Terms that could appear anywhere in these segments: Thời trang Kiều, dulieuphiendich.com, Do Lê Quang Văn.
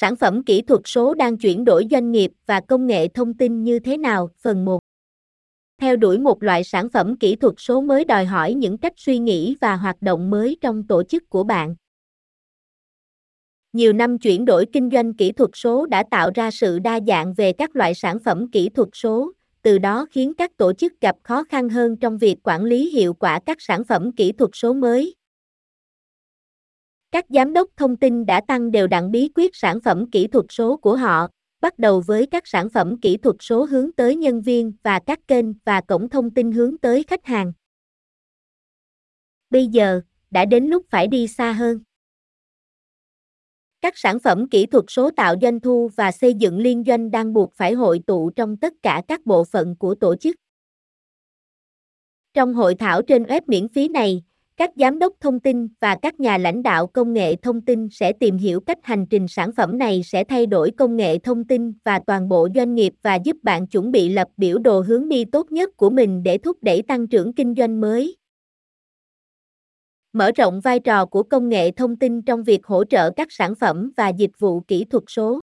Sản phẩm kỹ thuật số đang chuyển đổi doanh nghiệp và công nghệ thông tin như thế nào? Phần 1. Theo đuổi một loại sản phẩm kỹ thuật số mới đòi hỏi những cách suy nghĩ và hoạt động mới trong tổ chức của bạn. Nhiều năm chuyển đổi kinh doanh kỹ thuật số đã tạo ra sự đa dạng về các loại sản phẩm kỹ thuật số, từ đó khiến các tổ chức gặp khó khăn hơn trong việc quản lý hiệu quả các sản phẩm kỹ thuật số mới. Các giám đốc thông tin đã tăng đều đặn bí quyết sản phẩm kỹ thuật số của họ, bắt đầu với các sản phẩm kỹ thuật số hướng tới nhân viên và các kênh và cổng thông tin hướng tới khách hàng. Bây giờ, đã đến lúc phải đi xa hơn. Các sản phẩm kỹ thuật số tạo doanh thu và xây dựng liên doanh đang buộc phải hội tụ trong tất cả các bộ phận của tổ chức. Trong hội thảo trên web miễn phí này, các giám đốc thông tin và các nhà lãnh đạo công nghệ thông tin sẽ tìm hiểu cách hành trình sản phẩm này sẽ thay đổi công nghệ thông tin và toàn bộ doanh nghiệp và giúp bạn chuẩn bị lập biểu đồ hướng đi tốt nhất của mình để thúc đẩy tăng trưởng kinh doanh mới. Mở rộng vai trò của công nghệ thông tin trong việc hỗ trợ các sản phẩm và dịch vụ kỹ thuật số.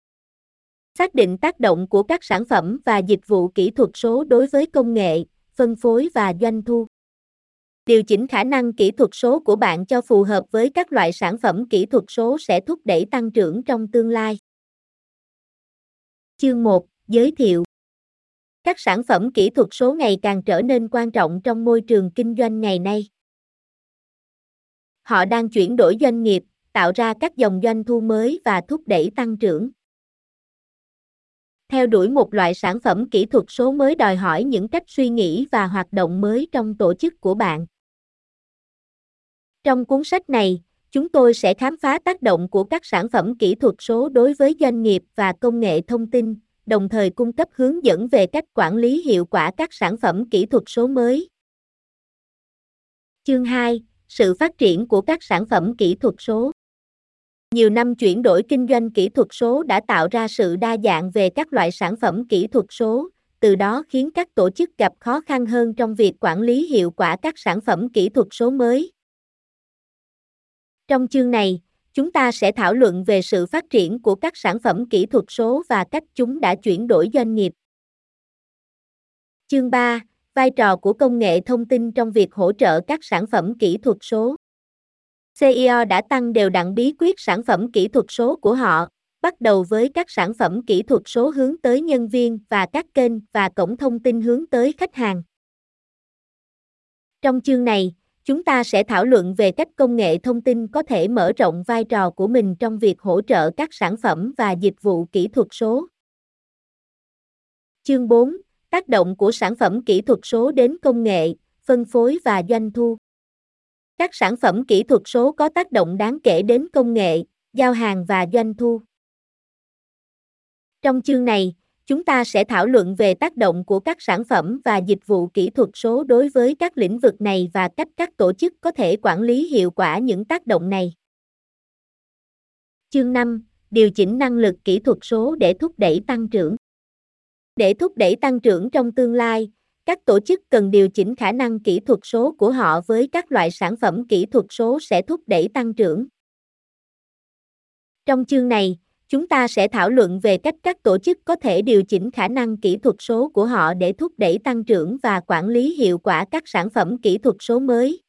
Xác định tác động của các sản phẩm và dịch vụ kỹ thuật số đối với công nghệ, phân phối và doanh thu. Điều chỉnh khả năng kỹ thuật số của bạn cho phù hợp với các loại sản phẩm kỹ thuật số sẽ thúc đẩy tăng trưởng trong tương lai. Chương 1. Giới thiệu. Các sản phẩm kỹ thuật số ngày càng trở nên quan trọng trong môi trường kinh doanh ngày nay. Họ đang chuyển đổi doanh nghiệp, tạo ra các dòng doanh thu mới và thúc đẩy tăng trưởng. Theo đuổi một loại sản phẩm kỹ thuật số mới đòi hỏi những cách suy nghĩ và hoạt động mới trong tổ chức của bạn. Trong cuốn sách này, chúng tôi sẽ khám phá tác động của các sản phẩm kỹ thuật số đối với doanh nghiệp và công nghệ thông tin, đồng thời cung cấp hướng dẫn về cách quản lý hiệu quả các sản phẩm kỹ thuật số mới. Chương 2. Sự phát triển của các sản phẩm kỹ thuật số. Nhiều năm chuyển đổi kinh doanh kỹ thuật số đã tạo ra sự đa dạng về các loại sản phẩm kỹ thuật số, từ đó khiến các tổ chức gặp khó khăn hơn trong việc quản lý hiệu quả các sản phẩm kỹ thuật số mới. Trong chương này, chúng ta sẽ thảo luận về sự phát triển của các sản phẩm kỹ thuật số và cách chúng đã chuyển đổi doanh nghiệp. Chương 3. Vai trò của công nghệ thông tin trong việc hỗ trợ các sản phẩm kỹ thuật số. CIO đã tăng đều đặn bí quyết sản phẩm kỹ thuật số của họ, bắt đầu với các sản phẩm kỹ thuật số hướng tới nhân viên và các kênh và cổng thông tin hướng tới khách hàng. Trong chương này, chúng ta sẽ thảo luận về cách công nghệ thông tin có thể mở rộng vai trò của mình trong việc hỗ trợ các sản phẩm và dịch vụ kỹ thuật số. Chương 4. Tác động của sản phẩm kỹ thuật số đến công nghệ, phân phối và doanh thu. Các sản phẩm kỹ thuật số có tác động đáng kể đến công nghệ, giao hàng và doanh thu. Trong chương này, chúng ta sẽ thảo luận về tác động của các sản phẩm và dịch vụ kỹ thuật số đối với các lĩnh vực này và cách các tổ chức có thể quản lý hiệu quả những tác động này. Chương 5. Điều chỉnh năng lực kỹ thuật số để thúc đẩy tăng trưởng. Để thúc đẩy tăng trưởng trong tương lai, các tổ chức cần điều chỉnh khả năng kỹ thuật số của họ với các loại sản phẩm kỹ thuật số sẽ thúc đẩy tăng trưởng. Trong chương này, chúng ta sẽ thảo luận về cách các tổ chức có thể điều chỉnh khả năng kỹ thuật số của họ để thúc đẩy tăng trưởng và quản lý hiệu quả các sản phẩm kỹ thuật số mới.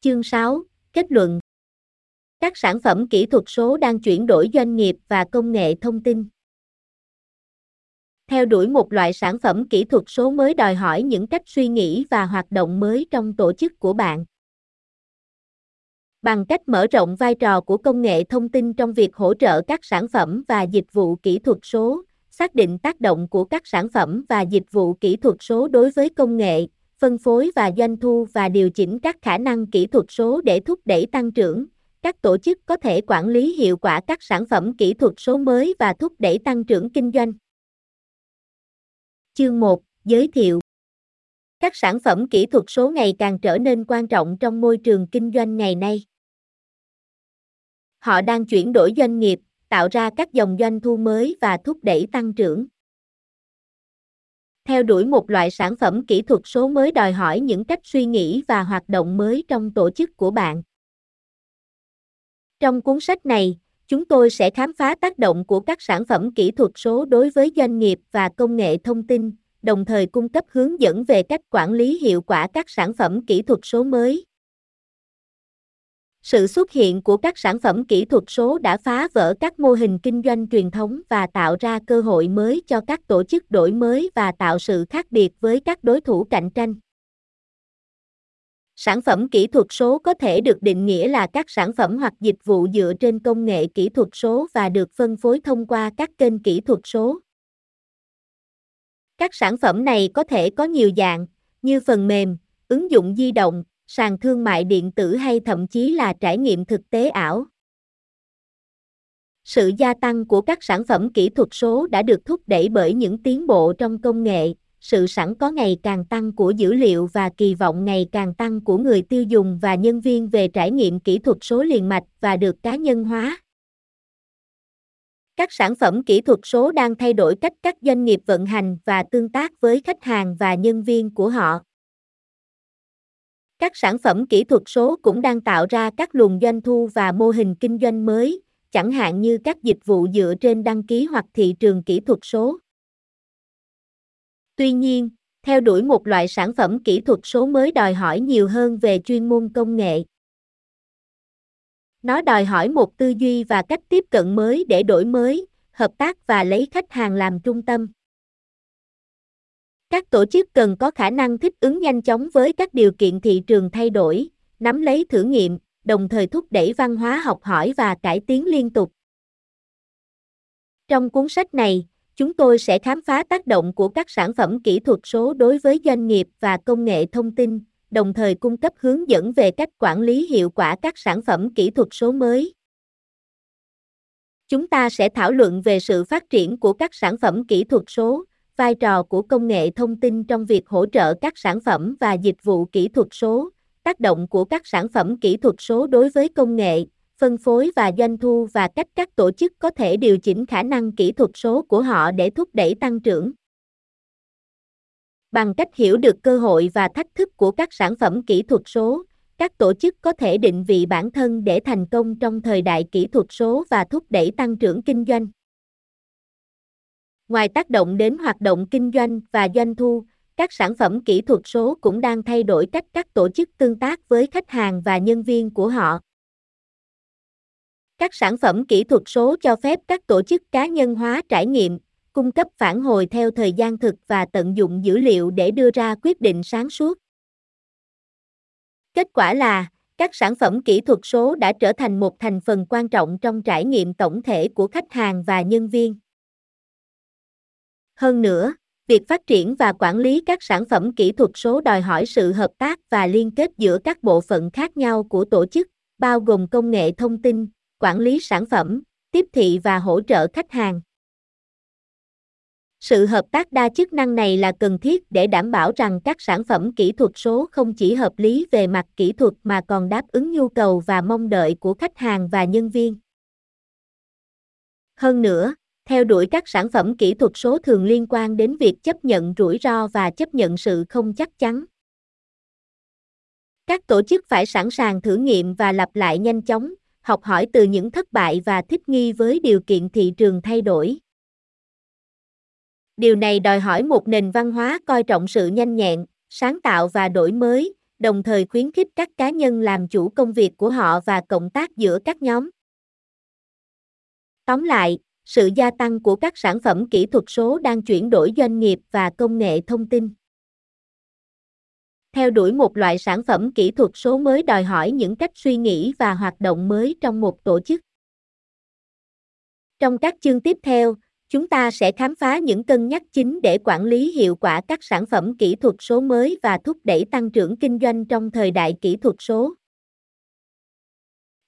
Chương 6. Kết luận. Các sản phẩm kỹ thuật số đang chuyển đổi doanh nghiệp và công nghệ thông tin. Theo đuổi một loại sản phẩm kỹ thuật số mới đòi hỏi những cách suy nghĩ và hoạt động mới trong tổ chức của bạn. Bằng cách mở rộng vai trò của công nghệ thông tin trong việc hỗ trợ các sản phẩm và dịch vụ kỹ thuật số, xác định tác động của các sản phẩm và dịch vụ kỹ thuật số đối với công nghệ, phân phối và doanh thu và điều chỉnh các khả năng kỹ thuật số để thúc đẩy tăng trưởng. Các tổ chức có thể quản lý hiệu quả các sản phẩm kỹ thuật số mới và thúc đẩy tăng trưởng kinh doanh. Chương 1. Giới thiệu. Các sản phẩm kỹ thuật số ngày càng trở nên quan trọng trong môi trường kinh doanh ngày nay. Họ đang chuyển đổi doanh nghiệp, tạo ra các dòng doanh thu mới và thúc đẩy tăng trưởng. Theo đuổi một loại sản phẩm kỹ thuật số mới đòi hỏi những cách suy nghĩ và hoạt động mới trong tổ chức của bạn. Trong cuốn sách này, Chúng tôi sẽ khám phá tác động của các sản phẩm kỹ thuật số đối với doanh nghiệp và công nghệ thông tin, đồng thời cung cấp hướng dẫn về cách quản lý hiệu quả các sản phẩm kỹ thuật số mới. Sự xuất hiện của các sản phẩm kỹ thuật số đã phá vỡ các mô hình kinh doanh truyền thống và tạo ra cơ hội mới cho các tổ chức đổi mới và tạo sự khác biệt với các đối thủ cạnh tranh. Sản phẩm kỹ thuật số có thể được định nghĩa là các sản phẩm hoặc dịch vụ dựa trên công nghệ kỹ thuật số và được phân phối thông qua các kênh kỹ thuật số. Các sản phẩm này có thể có nhiều dạng, như phần mềm, ứng dụng di động, sàn thương mại điện tử hay thậm chí là trải nghiệm thực tế ảo. Sự gia tăng của các sản phẩm kỹ thuật số đã được thúc đẩy bởi những tiến bộ trong công nghệ, sự sẵn có ngày càng tăng của dữ liệu và kỳ vọng ngày càng tăng của người tiêu dùng và nhân viên về trải nghiệm kỹ thuật số liền mạch và được cá nhân hóa. Các sản phẩm kỹ thuật số đang thay đổi cách các doanh nghiệp vận hành và tương tác với khách hàng và nhân viên của họ. Các sản phẩm kỹ thuật số cũng đang tạo ra các luồng doanh thu và mô hình kinh doanh mới, chẳng hạn như các dịch vụ dựa trên đăng ký hoặc thị trường kỹ thuật số. Tuy nhiên, theo đuổi một loại sản phẩm kỹ thuật số mới đòi hỏi nhiều hơn về chuyên môn công nghệ. Nó đòi hỏi một tư duy và cách tiếp cận mới để đổi mới, hợp tác và lấy khách hàng làm trung tâm. Các tổ chức cần có khả năng thích ứng nhanh chóng với các điều kiện thị trường thay đổi, nắm lấy thử nghiệm, đồng thời thúc đẩy văn hóa học hỏi và cải tiến liên tục. Trong cuốn sách này, chúng tôi sẽ khám phá tác động của các sản phẩm kỹ thuật số đối với doanh nghiệp và công nghệ thông tin, đồng thời cung cấp hướng dẫn về cách quản lý hiệu quả các sản phẩm kỹ thuật số mới. Chúng ta sẽ thảo luận về sự phát triển của các sản phẩm kỹ thuật số, vai trò của công nghệ thông tin trong việc hỗ trợ các sản phẩm và dịch vụ kỹ thuật số, tác động của các sản phẩm kỹ thuật số đối với công nghệ, phân phối và doanh thu và cách các tổ chức có thể điều chỉnh khả năng kỹ thuật số của họ để thúc đẩy tăng trưởng. Bằng cách hiểu được cơ hội và thách thức của các sản phẩm kỹ thuật số, các tổ chức có thể định vị bản thân để thành công trong thời đại kỹ thuật số và thúc đẩy tăng trưởng kinh doanh. Ngoài tác động đến hoạt động kinh doanh và doanh thu, các sản phẩm kỹ thuật số cũng đang thay đổi cách các tổ chức tương tác với khách hàng và nhân viên của họ. Các sản phẩm kỹ thuật số cho phép các tổ chức cá nhân hóa trải nghiệm, cung cấp phản hồi theo thời gian thực và tận dụng dữ liệu để đưa ra quyết định sáng suốt. Kết quả là, các sản phẩm kỹ thuật số đã trở thành một thành phần quan trọng trong trải nghiệm tổng thể của khách hàng và nhân viên. Hơn nữa, việc phát triển và quản lý các sản phẩm kỹ thuật số đòi hỏi sự hợp tác và liên kết giữa các bộ phận khác nhau của tổ chức, bao gồm công nghệ thông tin, quản lý sản phẩm, tiếp thị và hỗ trợ khách hàng. Sự hợp tác đa chức năng này là cần thiết để đảm bảo rằng các sản phẩm kỹ thuật số không chỉ hợp lý về mặt kỹ thuật mà còn đáp ứng nhu cầu và mong đợi của khách hàng và nhân viên. Hơn nữa, theo đuổi các sản phẩm kỹ thuật số thường liên quan đến việc chấp nhận rủi ro và chấp nhận sự không chắc chắn. Các tổ chức phải sẵn sàng thử nghiệm và lặp lại nhanh chóng, học hỏi từ những thất bại và thích nghi với điều kiện thị trường thay đổi. Điều này đòi hỏi một nền văn hóa coi trọng sự nhanh nhẹn, sáng tạo và đổi mới, đồng thời khuyến khích các cá nhân làm chủ công việc của họ và cộng tác giữa các nhóm. Tóm lại, sự gia tăng của các sản phẩm kỹ thuật số đang chuyển đổi doanh nghiệp và công nghệ thông tin. Theo đuổi một loại sản phẩm kỹ thuật số mới đòi hỏi những cách suy nghĩ và hoạt động mới trong một tổ chức. Trong các chương tiếp theo, chúng ta sẽ khám phá những cân nhắc chính để quản lý hiệu quả các sản phẩm kỹ thuật số mới và thúc đẩy tăng trưởng kinh doanh trong thời đại kỹ thuật số.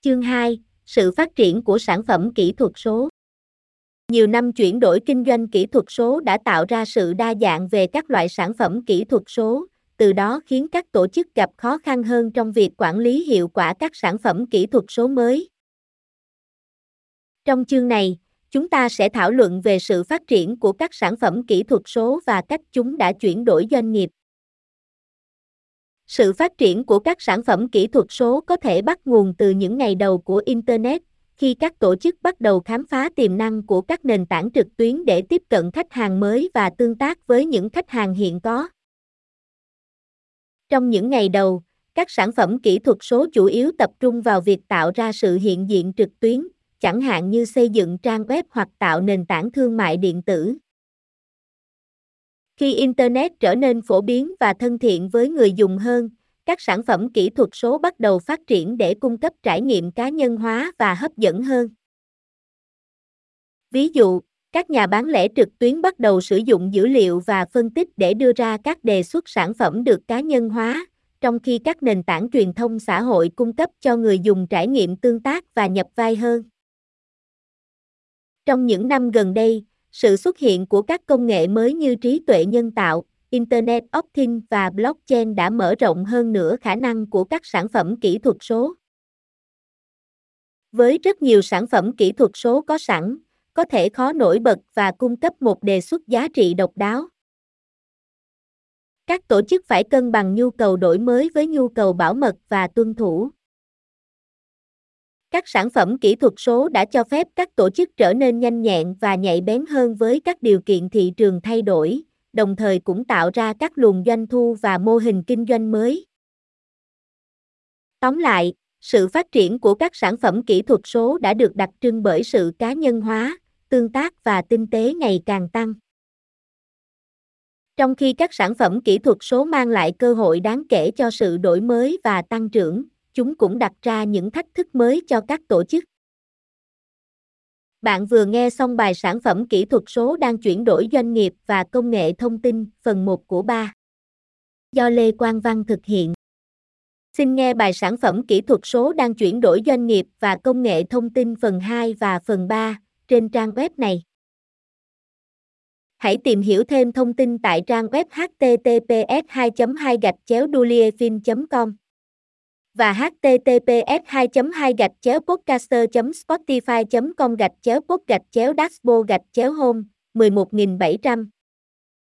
Chương 2. Sự phát triển của sản phẩm kỹ thuật số. Nhiều năm chuyển đổi kinh doanh kỹ thuật số đã tạo ra sự đa dạng về các loại sản phẩm kỹ thuật số, từ đó khiến các tổ chức gặp khó khăn hơn trong việc quản lý hiệu quả các sản phẩm kỹ thuật số mới. Trong chương này, chúng ta sẽ thảo luận về sự phát triển của các sản phẩm kỹ thuật số và cách chúng đã chuyển đổi doanh nghiệp. Sự phát triển của các sản phẩm kỹ thuật số có thể bắt nguồn từ những ngày đầu của Internet, khi các tổ chức bắt đầu khám phá tiềm năng của các nền tảng trực tuyến để tiếp cận khách hàng mới và tương tác với những khách hàng hiện có. Trong những ngày đầu, các sản phẩm kỹ thuật số chủ yếu tập trung vào việc tạo ra sự hiện diện trực tuyến, chẳng hạn như xây dựng trang web hoặc tạo nền tảng thương mại điện tử. Khi Internet trở nên phổ biến và thân thiện với người dùng hơn, các sản phẩm kỹ thuật số bắt đầu phát triển để cung cấp trải nghiệm cá nhân hóa và hấp dẫn hơn. Ví dụ, các nhà bán lẻ trực tuyến bắt đầu sử dụng dữ liệu và phân tích để đưa ra các đề xuất sản phẩm được cá nhân hóa, trong khi các nền tảng truyền thông xã hội cung cấp cho người dùng trải nghiệm tương tác và nhập vai hơn. Trong những năm gần đây, sự xuất hiện của các công nghệ mới như trí tuệ nhân tạo, Internet of Things và blockchain đã mở rộng hơn nữa khả năng của các sản phẩm kỹ thuật số. Với rất nhiều sản phẩm kỹ thuật số có sẵn, có thể khó nổi bật và cung cấp một đề xuất giá trị độc đáo. Các tổ chức phải cân bằng nhu cầu đổi mới với nhu cầu bảo mật và tuân thủ. Các sản phẩm kỹ thuật số đã cho phép các tổ chức trở nên nhanh nhẹn và nhạy bén hơn với các điều kiện thị trường thay đổi, đồng thời cũng tạo ra các luồng doanh thu và mô hình kinh doanh mới. Tóm lại, sự phát triển của các sản phẩm kỹ thuật số đã được đặc trưng bởi sự cá nhân hóa, tương tác và tinh tế ngày càng tăng. Trong khi các sản phẩm kỹ thuật số mang lại cơ hội đáng kể cho sự đổi mới và tăng trưởng, chúng cũng đặt ra những thách thức mới cho các tổ chức. Bạn vừa nghe xong bài sản phẩm kỹ thuật số đang chuyển đổi doanh nghiệp và công nghệ thông tin phần 1 của 3. Do Lê Quang Văn thực hiện. Xin nghe bài sản phẩm kỹ thuật số đang chuyển đổi doanh nghiệp và công nghệ thông tin phần 2 và phần 3 trên trang web này. Hãy tìm hiểu thêm thông tin tại trang web https://dulieuphiendich.com và https://podcaster.spotify.com/pod/dashboard/home 11700.